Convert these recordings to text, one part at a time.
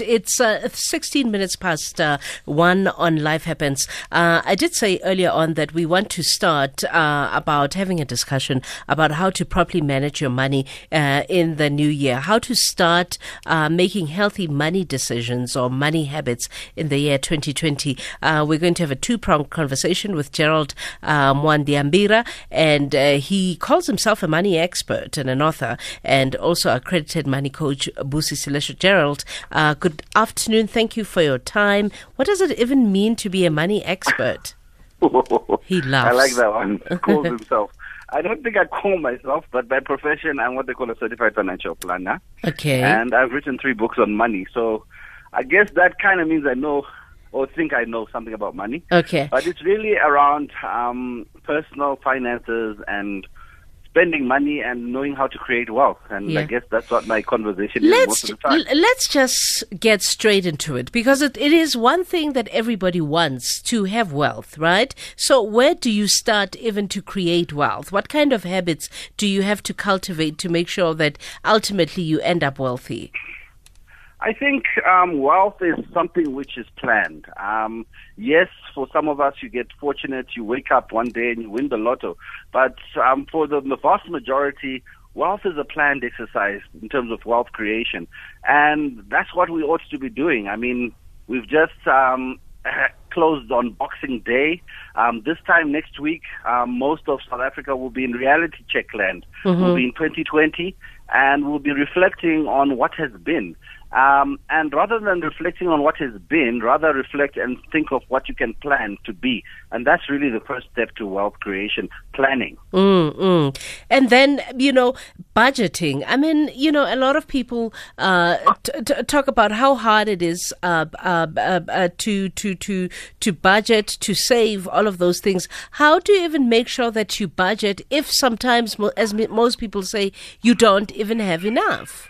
It's 16 minutes past 1 on Life Happens. I did say earlier on that we want to start about having a discussion about how to properly manage your money in the new year, how to start making healthy money decisions or money habits in the year 2020. We're going to have a two-pronged conversation with Gerald Mwandiambira, and he calls himself a money expert and an author and also accredited money coach, Busi Selesho. Gerald, good afternoon. Thank you for your time. What does it even mean to be a money expert? He laughs. I like that one. Calls himself. I don't think I call myself, but by profession, I'm what they call a certified financial planner. Okay. And I've written 3 books on money. So I guess that kind of means I know or think I know something about money. Okay. But it's really around personal finances and spending money and knowing how to create wealth. And yeah, I guess that's what my conversation is most of the time. Let's just get straight into it, because it is one thing that everybody wants, to have wealth, right? So where do you start even to create wealth? What kind of habits do you have to cultivate to make sure that ultimately you end up wealthy? I think wealth is something which is planned. Yes, for some of us, you get fortunate, you wake up one day and you win the lotto. But for the vast majority, wealth is a planned exercise in terms of wealth creation. And that's what we ought to be doing. I mean, we've just closed on Boxing Day. This time next week, most of South Africa will be in reality check land. Mm-hmm. We'll be in 2020, and we'll be reflecting on what has been. And rather than reflecting on what has been, rather reflect and think of what you can plan to be. And that's really the first step to wealth creation, planning. Mm-hmm. And then, budgeting. I mean, a lot of people talk about how hard it is to budget, to save, all of those things. How do you even make sure that you budget if sometimes, as most people say, you don't even have enough?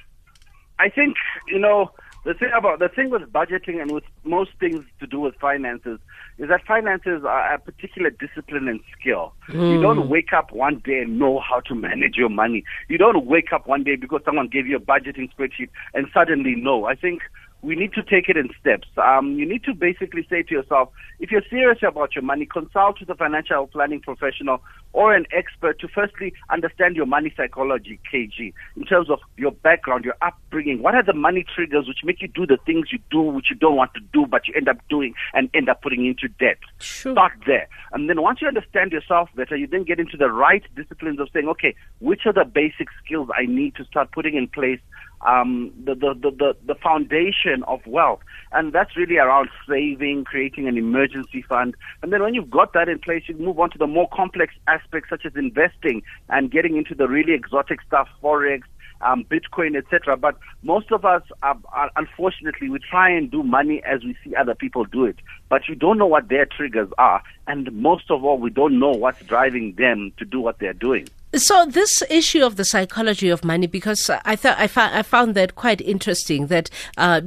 I think, the thing with budgeting and with most things to do with finances is that finances are a particular discipline and skill. Mm. You don't wake up one day and know how to manage your money. You don't wake up one day because someone gave you a budgeting spreadsheet and suddenly know. I think we need to take it in steps. You need to basically say to yourself, if you're serious about your money, consult with a financial planning professional or an expert to firstly understand your money psychology, KG, in terms of your background, your upbringing. What are the money triggers which make you do the things you do which you don't want to do but you end up doing and end up putting into debt? Sure. Start there. And then once you understand yourself better, you then get into the right disciplines of saying, okay, which are the basic skills I need to start putting in place, the foundation of wealth. And that's really around saving, creating an emergency fund. And then when you've got that in place, you move on to the more complex aspects such as investing and getting into the really exotic stuff, Forex, Bitcoin, etc. But most of us, are, unfortunately, we try and do money as we see other people do it. But you don't know what their triggers are. And most of all, we don't know what's driving them to do what they're doing. So this issue of the psychology of money, because I found that quite interesting, that how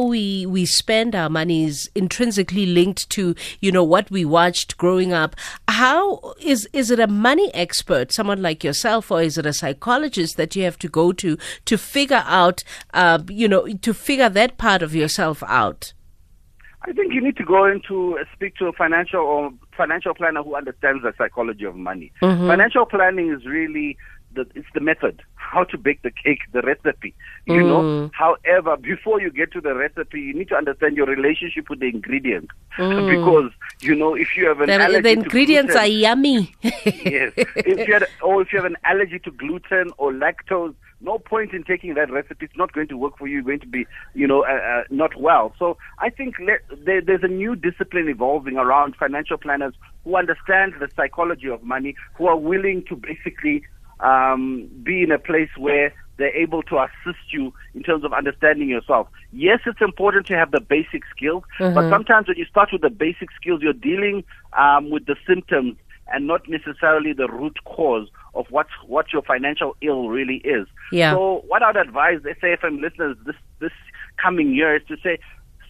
we spend our money is intrinsically linked to what we watched growing up. How is it a money expert, someone like yourself, or is it a psychologist that you have to go to figure out to figure that part of yourself out? I think you need to go into speak to a financial planner who understands the psychology of money. Mm-hmm. Financial planning is really it's the method, how to bake the cake, the recipe. However, before you get to the recipe, you need to understand your relationship with the ingredients. Mm. Because if you have an allergy, the ingredients to gluten, are yummy. Yes, if you have an allergy to gluten or lactose, no point in taking that recipe. It's not going to work for you. You're going to be, not well. So I think there's a new discipline evolving around financial planners who understand the psychology of money, who are willing to basically be in a place where they're able to assist you in terms of understanding yourself. Yes, it's important to have the basic skills, mm-hmm. but sometimes when you start with the basic skills, you're dealing with the symptoms and not necessarily the root cause of what your financial ill really is. Yeah. So what I'd advise SAFM listeners this coming year is to say,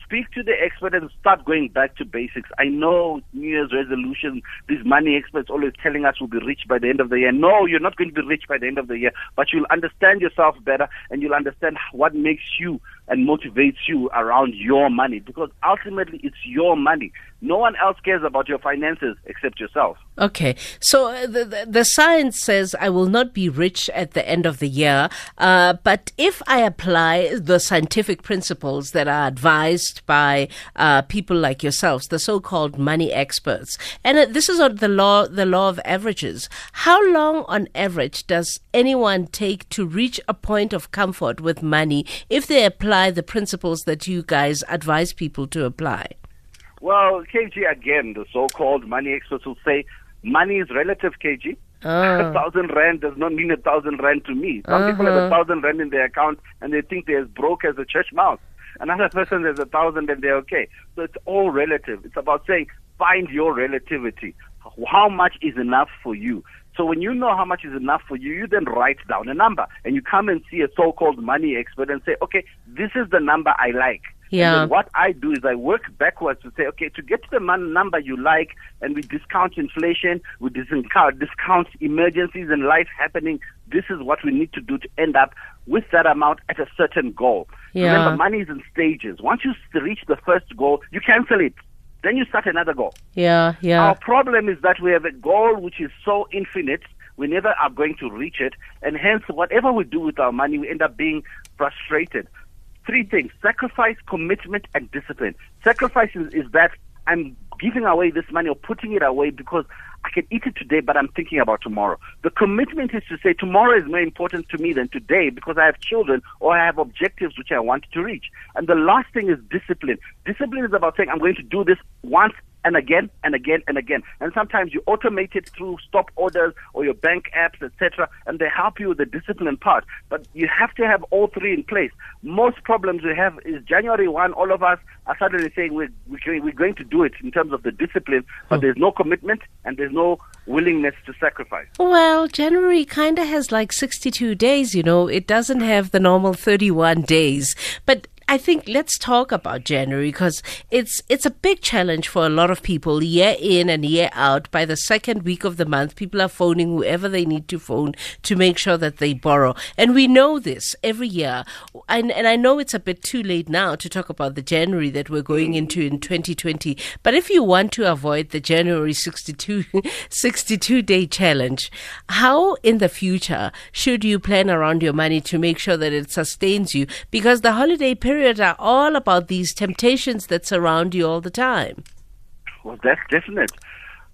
speak to the expert and start going back to basics. I know New Year's resolution, these money experts always telling us we'll be rich by the end of the year. No, you're not going to be rich by the end of the year, but you'll understand yourself better and you'll understand what makes you and motivates you around your money, because ultimately it's your money. No one else cares about your finances except yourself. Okay, so the science says I will not be rich at the end of the year, but if I apply the scientific principles that are advised by people like yourselves, the so-called money experts, and this is on the law of averages, how long on average does anyone take to reach a point of comfort with money if they apply the principles that you guys advise people to apply? Well, KG, again, the so-called money experts will say, money is relative, KG. Oh. 1,000 rand does not mean 1,000 rand to me. Some people have 1,000 rand in their account and they think they're as broke as a church mouse. Another person has 1,000 and they're okay. So it's all relative. It's about saying, find your relativity. How much is enough for you? So when you know how much is enough for you, you then write down a number and you come and see a so-called money expert and say, okay, this is the number I like. Yeah. And what I do is I work backwards to say, okay, to get to the number you like, and we discount inflation, we discount emergencies and life happening. This is what we need to do to end up with that amount at a certain goal. Yeah. Remember, money is in stages. Once you reach the first goal, you cancel it. Then you start another goal. Yeah, yeah. Our problem is that we have a goal which is so infinite, we never are going to reach it. And hence, whatever we do with our money, we end up being frustrated. Three things: sacrifice, commitment, and discipline. Sacrifice is that I'm giving away this money or putting it away because I can eat it today, but I'm thinking about tomorrow. The commitment is to say tomorrow is more important to me than today because I have children or I have objectives which I want to reach. And the last thing is discipline. Discipline is about saying I'm going to do this once and again and again and again. And sometimes you automate it through stop orders or your bank apps, etc., and they help you with the discipline part. But you have to have all three in place. Most problems we have is January 1, all of us are suddenly saying we're going to do it in terms of the discipline, but there's no commitment and there's no willingness to sacrifice. Well, January kind of has like 62 days, you know. It doesn't have the normal 31 days. But I think let's talk about January because it's a big challenge for a lot of people year in and year out. By the second week of the month, people are phoning whoever they need to phone to make sure that they borrow. And we know this every year. And I know it's a bit too late now to talk about the January that we're going into in 2020. But if you want to avoid the January 62-day challenge, how in the future should you plan around your money to make sure that it sustains you? Because the holiday period are all about these temptations that surround you all the time. Well, that's definite.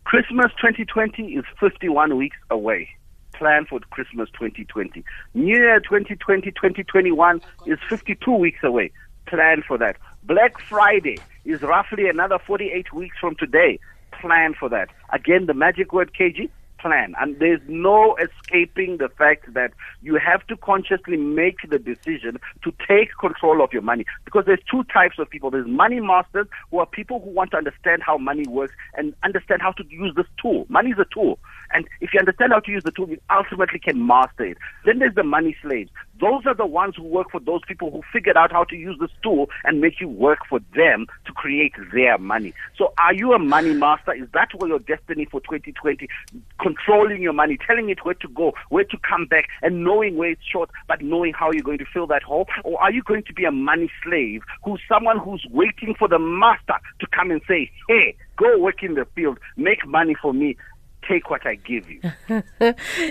Christmas 2020 is 51 weeks away. Plan for Christmas 2020. New Year 2020, 2021 is 52 weeks away. Plan for that. Black Friday is roughly another 48 weeks from today. Plan for that. Again, the magic word, KG, plan. And there's no escaping the fact that you have to consciously make the decision to take control of your money, because there's two types of people. There's money masters, who are people who want to understand how money works and understand how to use this tool. Money is a tool. And if you understand how to use the tool, you ultimately can master it. Then there's the money slaves. Those are the ones who work for those people who figured out how to use this tool and make you work for them to create their money. So are you a money master? Is that where your destiny for 2020? Controlling your money, telling it where to go, where to come back, and knowing where it's short, but knowing how you're going to fill that hole? Or are you going to be a money slave, who's someone who's waiting for the master to come and say, hey, go work in the field, make money for me, take what I give you?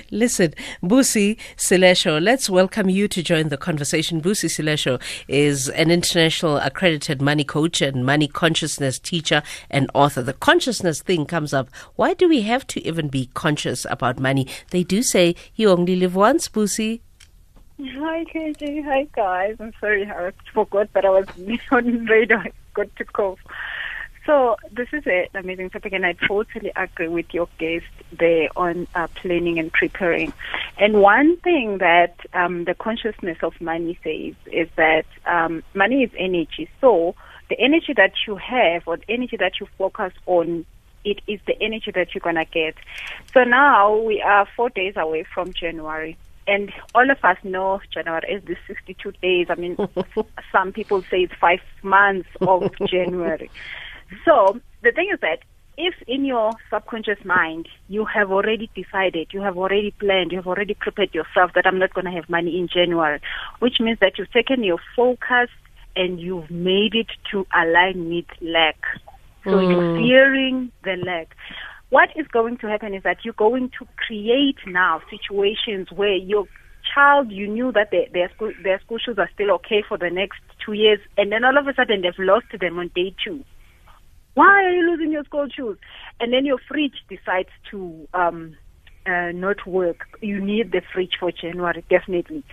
Listen, Busi Selesho, let's welcome you to join the conversation. Busi Selesho is an international accredited money coach and money consciousness teacher and author. The consciousness thing comes up. Why do we have to even be conscious about money? They do say you only live once, Busi. Hi, KJ. Hi, guys. I'm sorry, I forgot, but I was on radio. I got to cough. So this is an amazing topic, and I totally agree with your guest there on planning and preparing. And one thing that the consciousness of money says is that money is energy. So the energy that you have or the energy that you focus on, it is the energy that you're going to get. So now we are 4 days away from January. And all of us know January is the 62 days. I mean, some people say it's 5 months of January. So the thing is that if in your subconscious mind you have already decided, you have already planned, you have already prepared yourself that I'm not going to have money in January, which means that you've taken your focus and you've made it to align with lack. So you're fearing the lack. What is going to happen is that you're going to create now situations where your child, you knew that their school shoes are still okay for the next 2 years, and then all of a sudden they've lost them on day two. Why are you losing your school shoes? And then your fridge decides to not work. You need the fridge for January, definitely.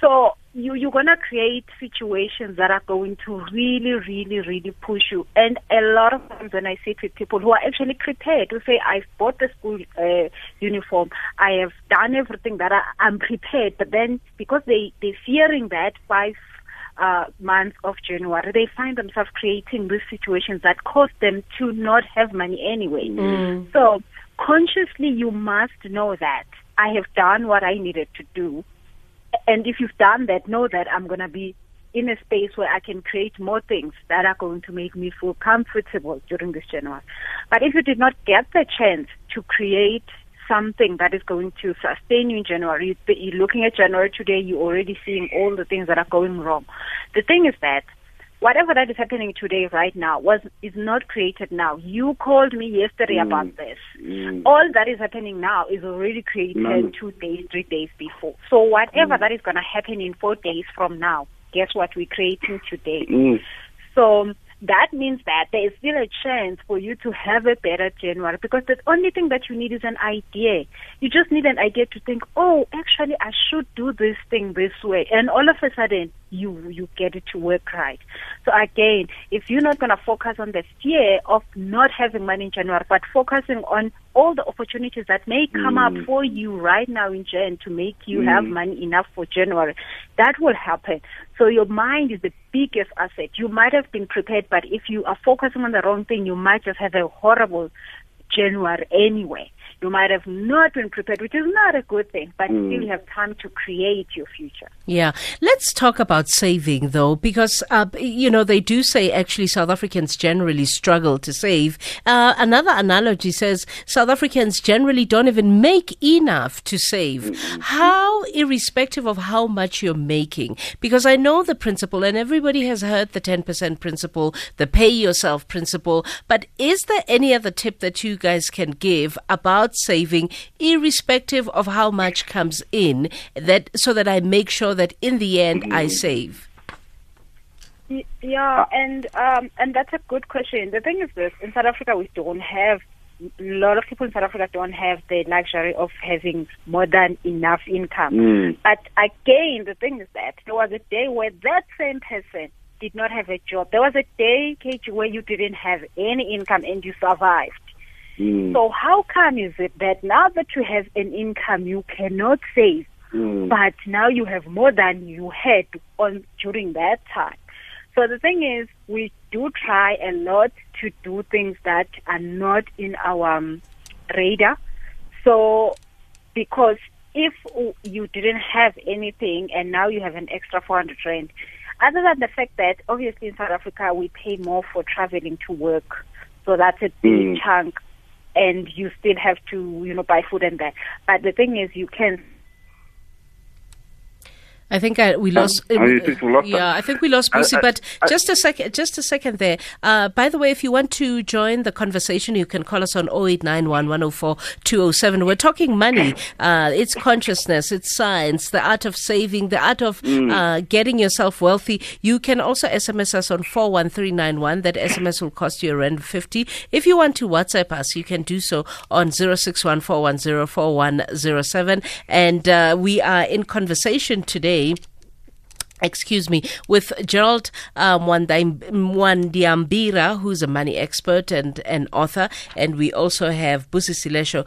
So you're going to create situations that are going to really, really, really push you. And a lot of times when I sit with people who are actually prepared to say, I've bought the school uniform, I have done everything that I'm prepared, but then because they're fearing that 5 months of January, they find themselves creating these situations that cause them to not have money anyway. So consciously, you must know that I have done what I needed to do. And if you've done that, know that I'm going to be in a space where I can create more things that are going to make me feel comfortable during this January. But if you did not get the chance to create something that is going to sustain you in January, you're looking at January today, you're already seeing all the things that are going wrong. The thing is that whatever that is happening today, right now, is not created now. You called me yesterday about this. All that is happening now is already created 2 days, 3 days before. So whatever that is going to happen in 4 days from now, guess what? We're creating today. So that means that there is still a chance for you to have a better January, because the only thing that you need is an idea. You just need an idea to think, oh, actually, I should do this thing this way. And all of a sudden, you get it to work right. So again, if you're not going to focus on the fear of not having money in January, but focusing on all the opportunities that may come up for you right now in Jan to make you have money enough for January, that will happen. So your mind is the biggest asset. You might have been prepared, but if you are focusing on the wrong thing, you might just have a horrible January anyway. You might have not been prepared, which is not a good thing, but still have time to create your future. Yeah. Let's talk about saving, though, because, they do say actually South Africans generally struggle to save. Another analogy says South Africans generally don't even make enough to save. How, irrespective of how much you're making, because I know the principle, and everybody has heard the 10% principle, the pay yourself principle, but is there any other tip that you guys can give about saving, irrespective of how much comes in, that so that I make sure that in the end I save? Yeah, and that's a good question. The thing is this: in South Africa, we don't have a lot of people in South Africa don't have the luxury of having more than enough income. But again, the thing is that there was a day where that same person did not have a job. There was a day, Katie, where you didn't have any income and you survived. So how come is it that now that you have an income, you cannot save, but now you have more than you had during that time? So the thing is, we do try a lot to do things that are not in our radar. So because if you didn't have anything and now you have an extra 400 rand, other than the fact that obviously in South Africa we pay more for traveling to work, so that's a big chunk. And you still have to, buy food and that. But the thing is, you can. I think we lost. I think we lost Busi. But just a second there. By the way, if you want to join the conversation, you can call us on 0891 104 207. We're talking money. It's consciousness. It's science. The art of saving. The art of getting yourself wealthy. You can also SMS us on 41391. That SMS will cost you R50. If you want to WhatsApp us, you can do so on 0614104107. And we are in conversation today. With Gerald Mwandiambira, who's a money expert and author, and we also have Busi Selesho,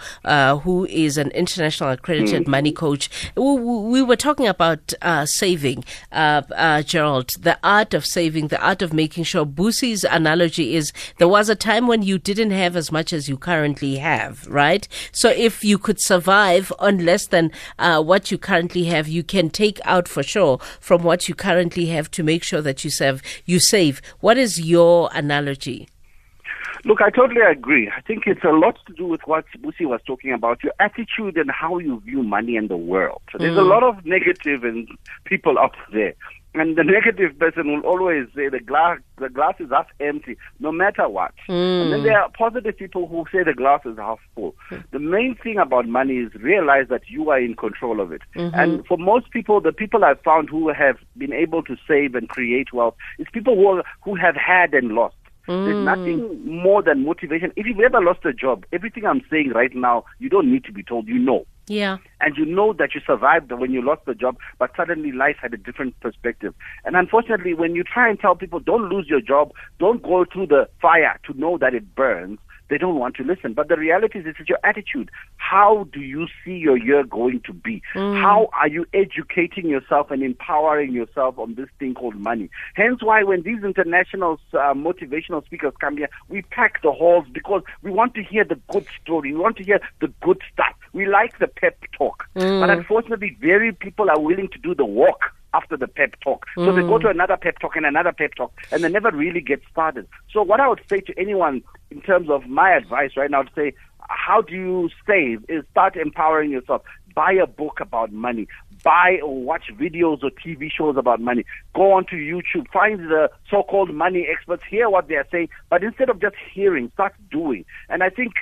who is an international accredited money coach. We were talking about saving, Gerald, the art of saving, the art of making sure. Busi's analogy is there was a time when you didn't have as much as you currently have, right? So if you could survive on less than what you currently have, you can take out for sure from what you currently have to make sure that you save. What is your analogy? Look, I totally agree. I think it's a lot to do with what Busi was talking about, your attitude and how you view money and the world. So there's a lot of negative in people out there. And the negative person will always say the glass is half empty, no matter what. Mm. And then there are positive people who say the glass is half full. Mm. The main thing about money is realize that you are in control of it. Mm-hmm. And for most people, the people I've found who have been able to save and create wealth is people who have had and lost. Mm. There's nothing more than motivation. If you've ever lost a job, everything I'm saying right now, you don't need to be told, you know. Yeah. And you know that you survived when you lost the job, but suddenly life had a different perspective. And unfortunately, when you try and tell people, don't lose your job, don't go through the fire to know that it burns, they don't want to listen. But the reality is, it's your attitude. How do you see your year going to be? Mm. How are you educating yourself and empowering yourself on this thing called money? Hence why when these international motivational speakers come here, we pack the halls because we want to hear the good story. We want to hear the good stuff. We like the pep talk. Mm. But unfortunately, very people are willing to do the walk after the pep talk. So they go to another pep talk, and they never really get started. So what I would say to anyone in terms of my advice right now, to say, how do you save, is start empowering yourself. Buy a book about money. Buy or watch videos or TV shows about money. Go onto YouTube. Find the so-called money experts. Hear what they are saying. But instead of just hearing, start doing. And I think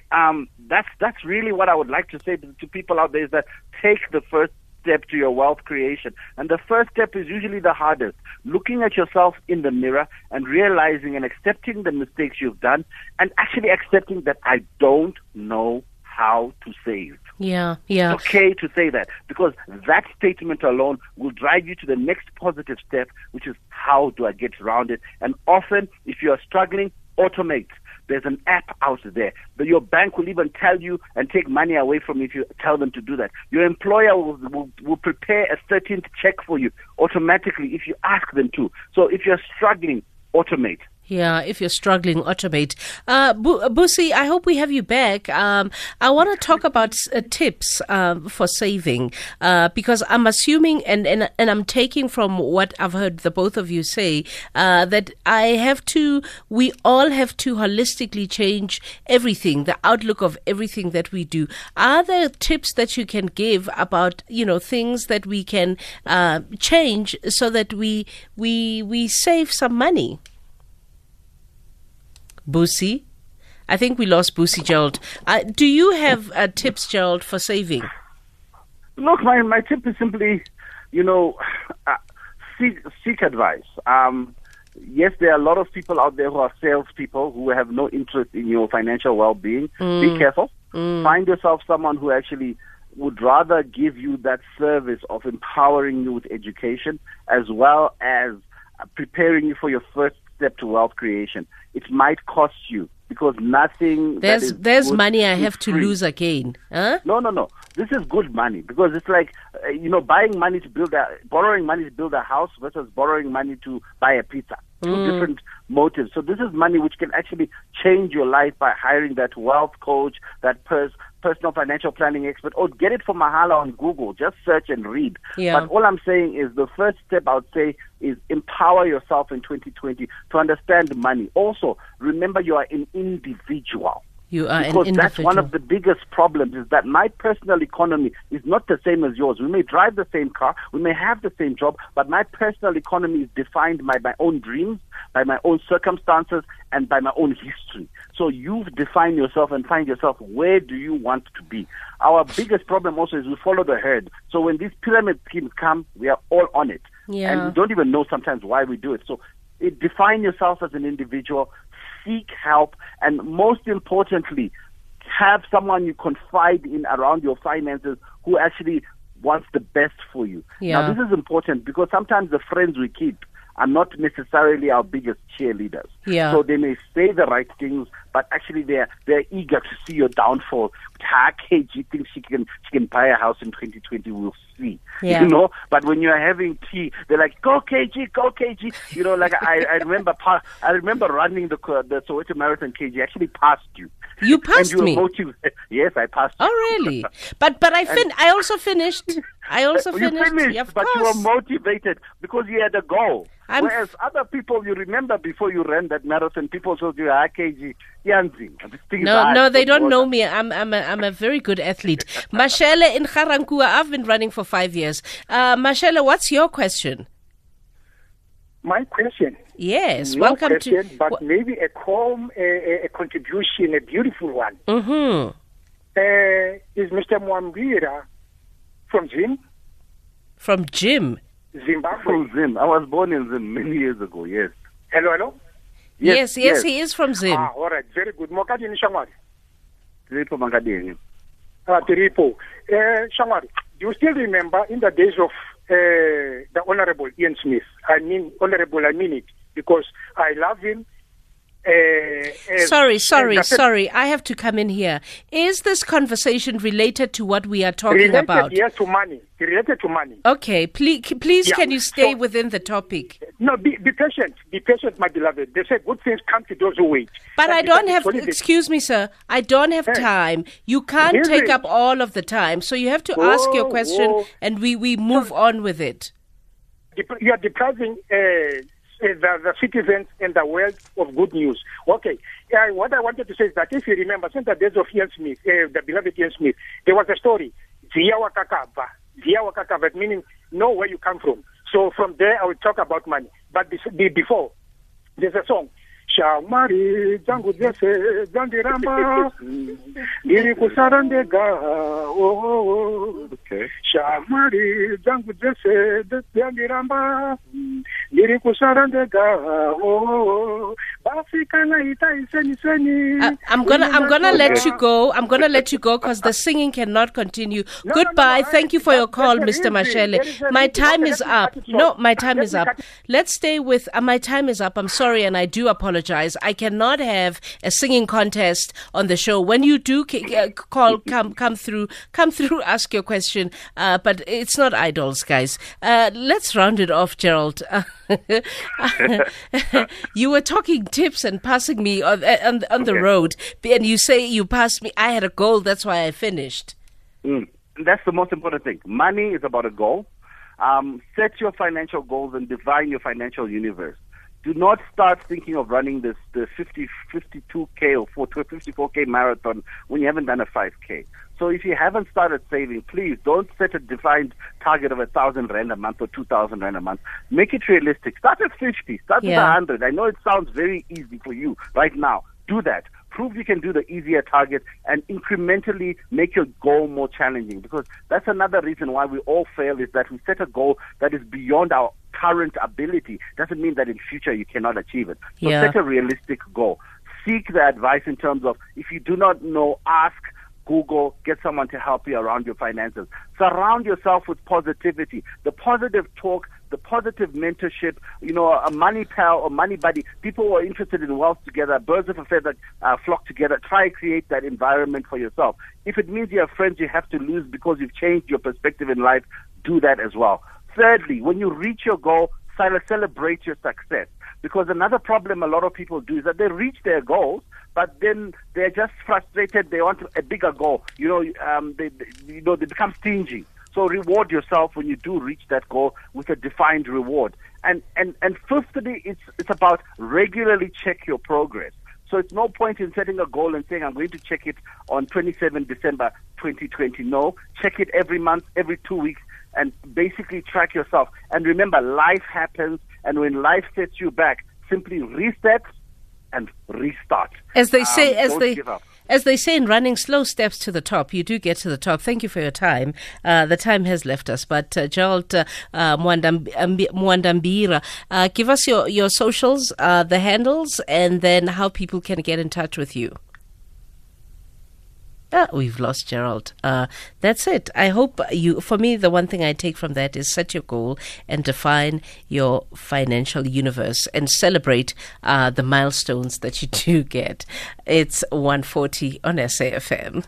that's really what I would like to say to people out there, is that take the first step to your wealth creation. And the first step is usually the hardest. Looking at yourself in the mirror and realizing and accepting the mistakes you've done, and actually accepting that I don't know how to save. Yeah. It's okay to say that, because that statement alone will drive you to the next positive step, which is how do I get around it? And often, if you are struggling, automate. There's an app out there. Your bank will even tell you and take money away from you if you tell them to do that. Your employer will prepare a 13th check for you automatically if you ask them to. So if you're struggling, automate. Yeah, if you're struggling, automate. Busi, I hope we have you back. I want to talk about tips for saving, because I'm assuming and I'm taking from what I've heard the both of you say that we all have to holistically change everything, the outlook of everything that we do. Are there tips that you can give about things that we can change so that we save some money? Busi? I think we lost Busi, Gerald. Do you have tips, Gerald, for saving? Look, my tip is simply, seek advice. Yes, there are a lot of people out there who are salespeople who have no interest in your financial well-being. Mm. Be careful. Mm. Find yourself someone who actually would rather give you that service of empowering you with education, as well as preparing you for your first step to wealth creation. It might cost you, because nothing. There's money I have to lose again. Huh? No. This is good money, because it's like borrowing money to build a house versus borrowing money to buy a pizza. Two different motives. So this is money which can actually change your life by hiring that wealth coach, that personal financial planning expert, or get it for Mahala on Google. Just search and read. Yeah. But all I'm saying is the first step I would say is empower yourself in 2020 to understand money. Also, remember you are an individual. You are because an individual. That's one of the biggest problems, is that my personal economy is not the same as yours. We may drive the same car, we may have the same job, but my personal economy is defined by my own dreams, by my own circumstances, and by my own history. So you've defined yourself and find yourself, where do you want to be? Our biggest problem also is we follow the herd. So when these pyramid schemes come, we are all on it. Yeah. And we don't even know sometimes why we do it. So define yourself as an individual, seek help, and most importantly, have someone you confide in around your finances who actually wants the best for you. Yeah. Now, this is important because sometimes the friends we keep are not necessarily our biggest cheerleaders. Yeah. So they may say the right things, but actually they're eager to see your downfall. KG thinks she can buy a house in 2020, we'll see. Yeah. But when you're having tea, they're like, go KG. I remember running the Soweto Marathon, KG, I actually passed you. You passed me? Yes, I passed you. Oh, really? But I also finished. You finished, yeah, but you were motivated because you had a goal. Whereas other people, you remember before you ran that marathon, people told you, KG, Yanzi. No, they don't know me. I'm a very good athlete. Mashele in Kharankua, I've been running for 5 years. Mashele, what's your question? My question. Yes, no welcome question, to. But maybe a calm, a contribution, a beautiful one. Mm-hmm. Is Mr. Mwandiambira from Zim? From Zim? Zimbabwe. From Zim. I was born in Zim many years ago. Yes. Hello, hello. Yes, yes, yes. He is from Zim. Ah, all right, very good. Mokadini Shangwari. Tripo Mokadini. Tripo. Shangwari, do you still remember in the days of the Honorable Ian Smith? I mean, Honorable, I mean it, because I love him. Sorry. I have to come in here. Is this conversation related to what we are talking about? Yes, to money. Related to money. Okay, please, can you stay within the topic? No, be patient. Be patient, my beloved. They say good things come to those who wait. But I don't have, excuse me, sir, I don't have time. You can't take up all of the time. So you have to ask your question and we move on with it. You are depriving... The citizens and the world of good news. Okay, what I wanted to say is that if you remember, since the days of Ian Smith, the beloved Ian Smith, there was a story, Ziawakakaba. Ziawakakaba, meaning know where you come from. So from there, I will talk about money. But before, there's a song. Shamari, Zangu Jesse, Zandirama, Liriku Sarandega, oh, Shamari, Zangu Jesse, Zandirama, Liriku Sarandega, oh, Bafikana Itai Seni Seni. I'm gonna let you go. I'm gonna let you go because the singing cannot continue. No, goodbye. No, thank you for your call, Mr. Mashele. My time is up. No, my time is up. Let's stay with. My time is up. I'm sorry, and I do apologize. I cannot have a singing contest on the show. When you do call, come through, ask your question. But it's not idols, guys. Let's round it off, Gerald. You were talking tips and passing me on the road, and you say you passed me. I had a goal, that's why I finished. That's the most important thing. Money is about a goal. Set your financial goals and define your financial universe. Do not start thinking of running the 52K or 54K marathon when you haven't done a 5K. So if you haven't started saving, please don't set a defined target of 1,000 Rand a month or 2,000 Rand a month. Make it realistic. Start at 50. Start at 100. I know it sounds very easy for you right now. Do that. Prove you can do the easier target and incrementally make your goal more challenging, because that's another reason why we all fail, is that we set a goal that is beyond our current ability. Doesn't mean that in future you cannot achieve it. So set a realistic goal. Seek the advice in terms of, if you do not know, ask, Google, get someone to help you around your finances. Surround yourself with positivity. The positive talk, the positive mentorship, you know, a money pal or money buddy, people who are interested in wealth together, birds of a feather flock together. Try to create that environment for yourself. If it means you have friends you have to lose because you've changed your perspective in life, do that as well. Thirdly, when you reach your goal, celebrate your success. Because another problem a lot of people do is that they reach their goals, but then they're just frustrated. They want a bigger goal. You know, they become stingy. So reward yourself when you do reach that goal with a defined reward. And fifthly, it's about regularly check your progress. So it's no point in setting a goal and saying, I'm going to check it on 27 December 2020. No, check it every month, every 2 weeks, and basically track yourself. And remember, life happens, and when life sets you back, simply reset and restart. As they say, as they say in running, slow steps to the top. You do get to the top. Thank you for your time. The time has left us, but Gerald Mwandiambira, give us your socials, the handles, and then how people can get in touch with you. We've lost Gerald. That's it. I hope you, for me, the one thing I take from that is set your goal and define your financial universe and celebrate the milestones that you do get. It's 1:40 on SAFM.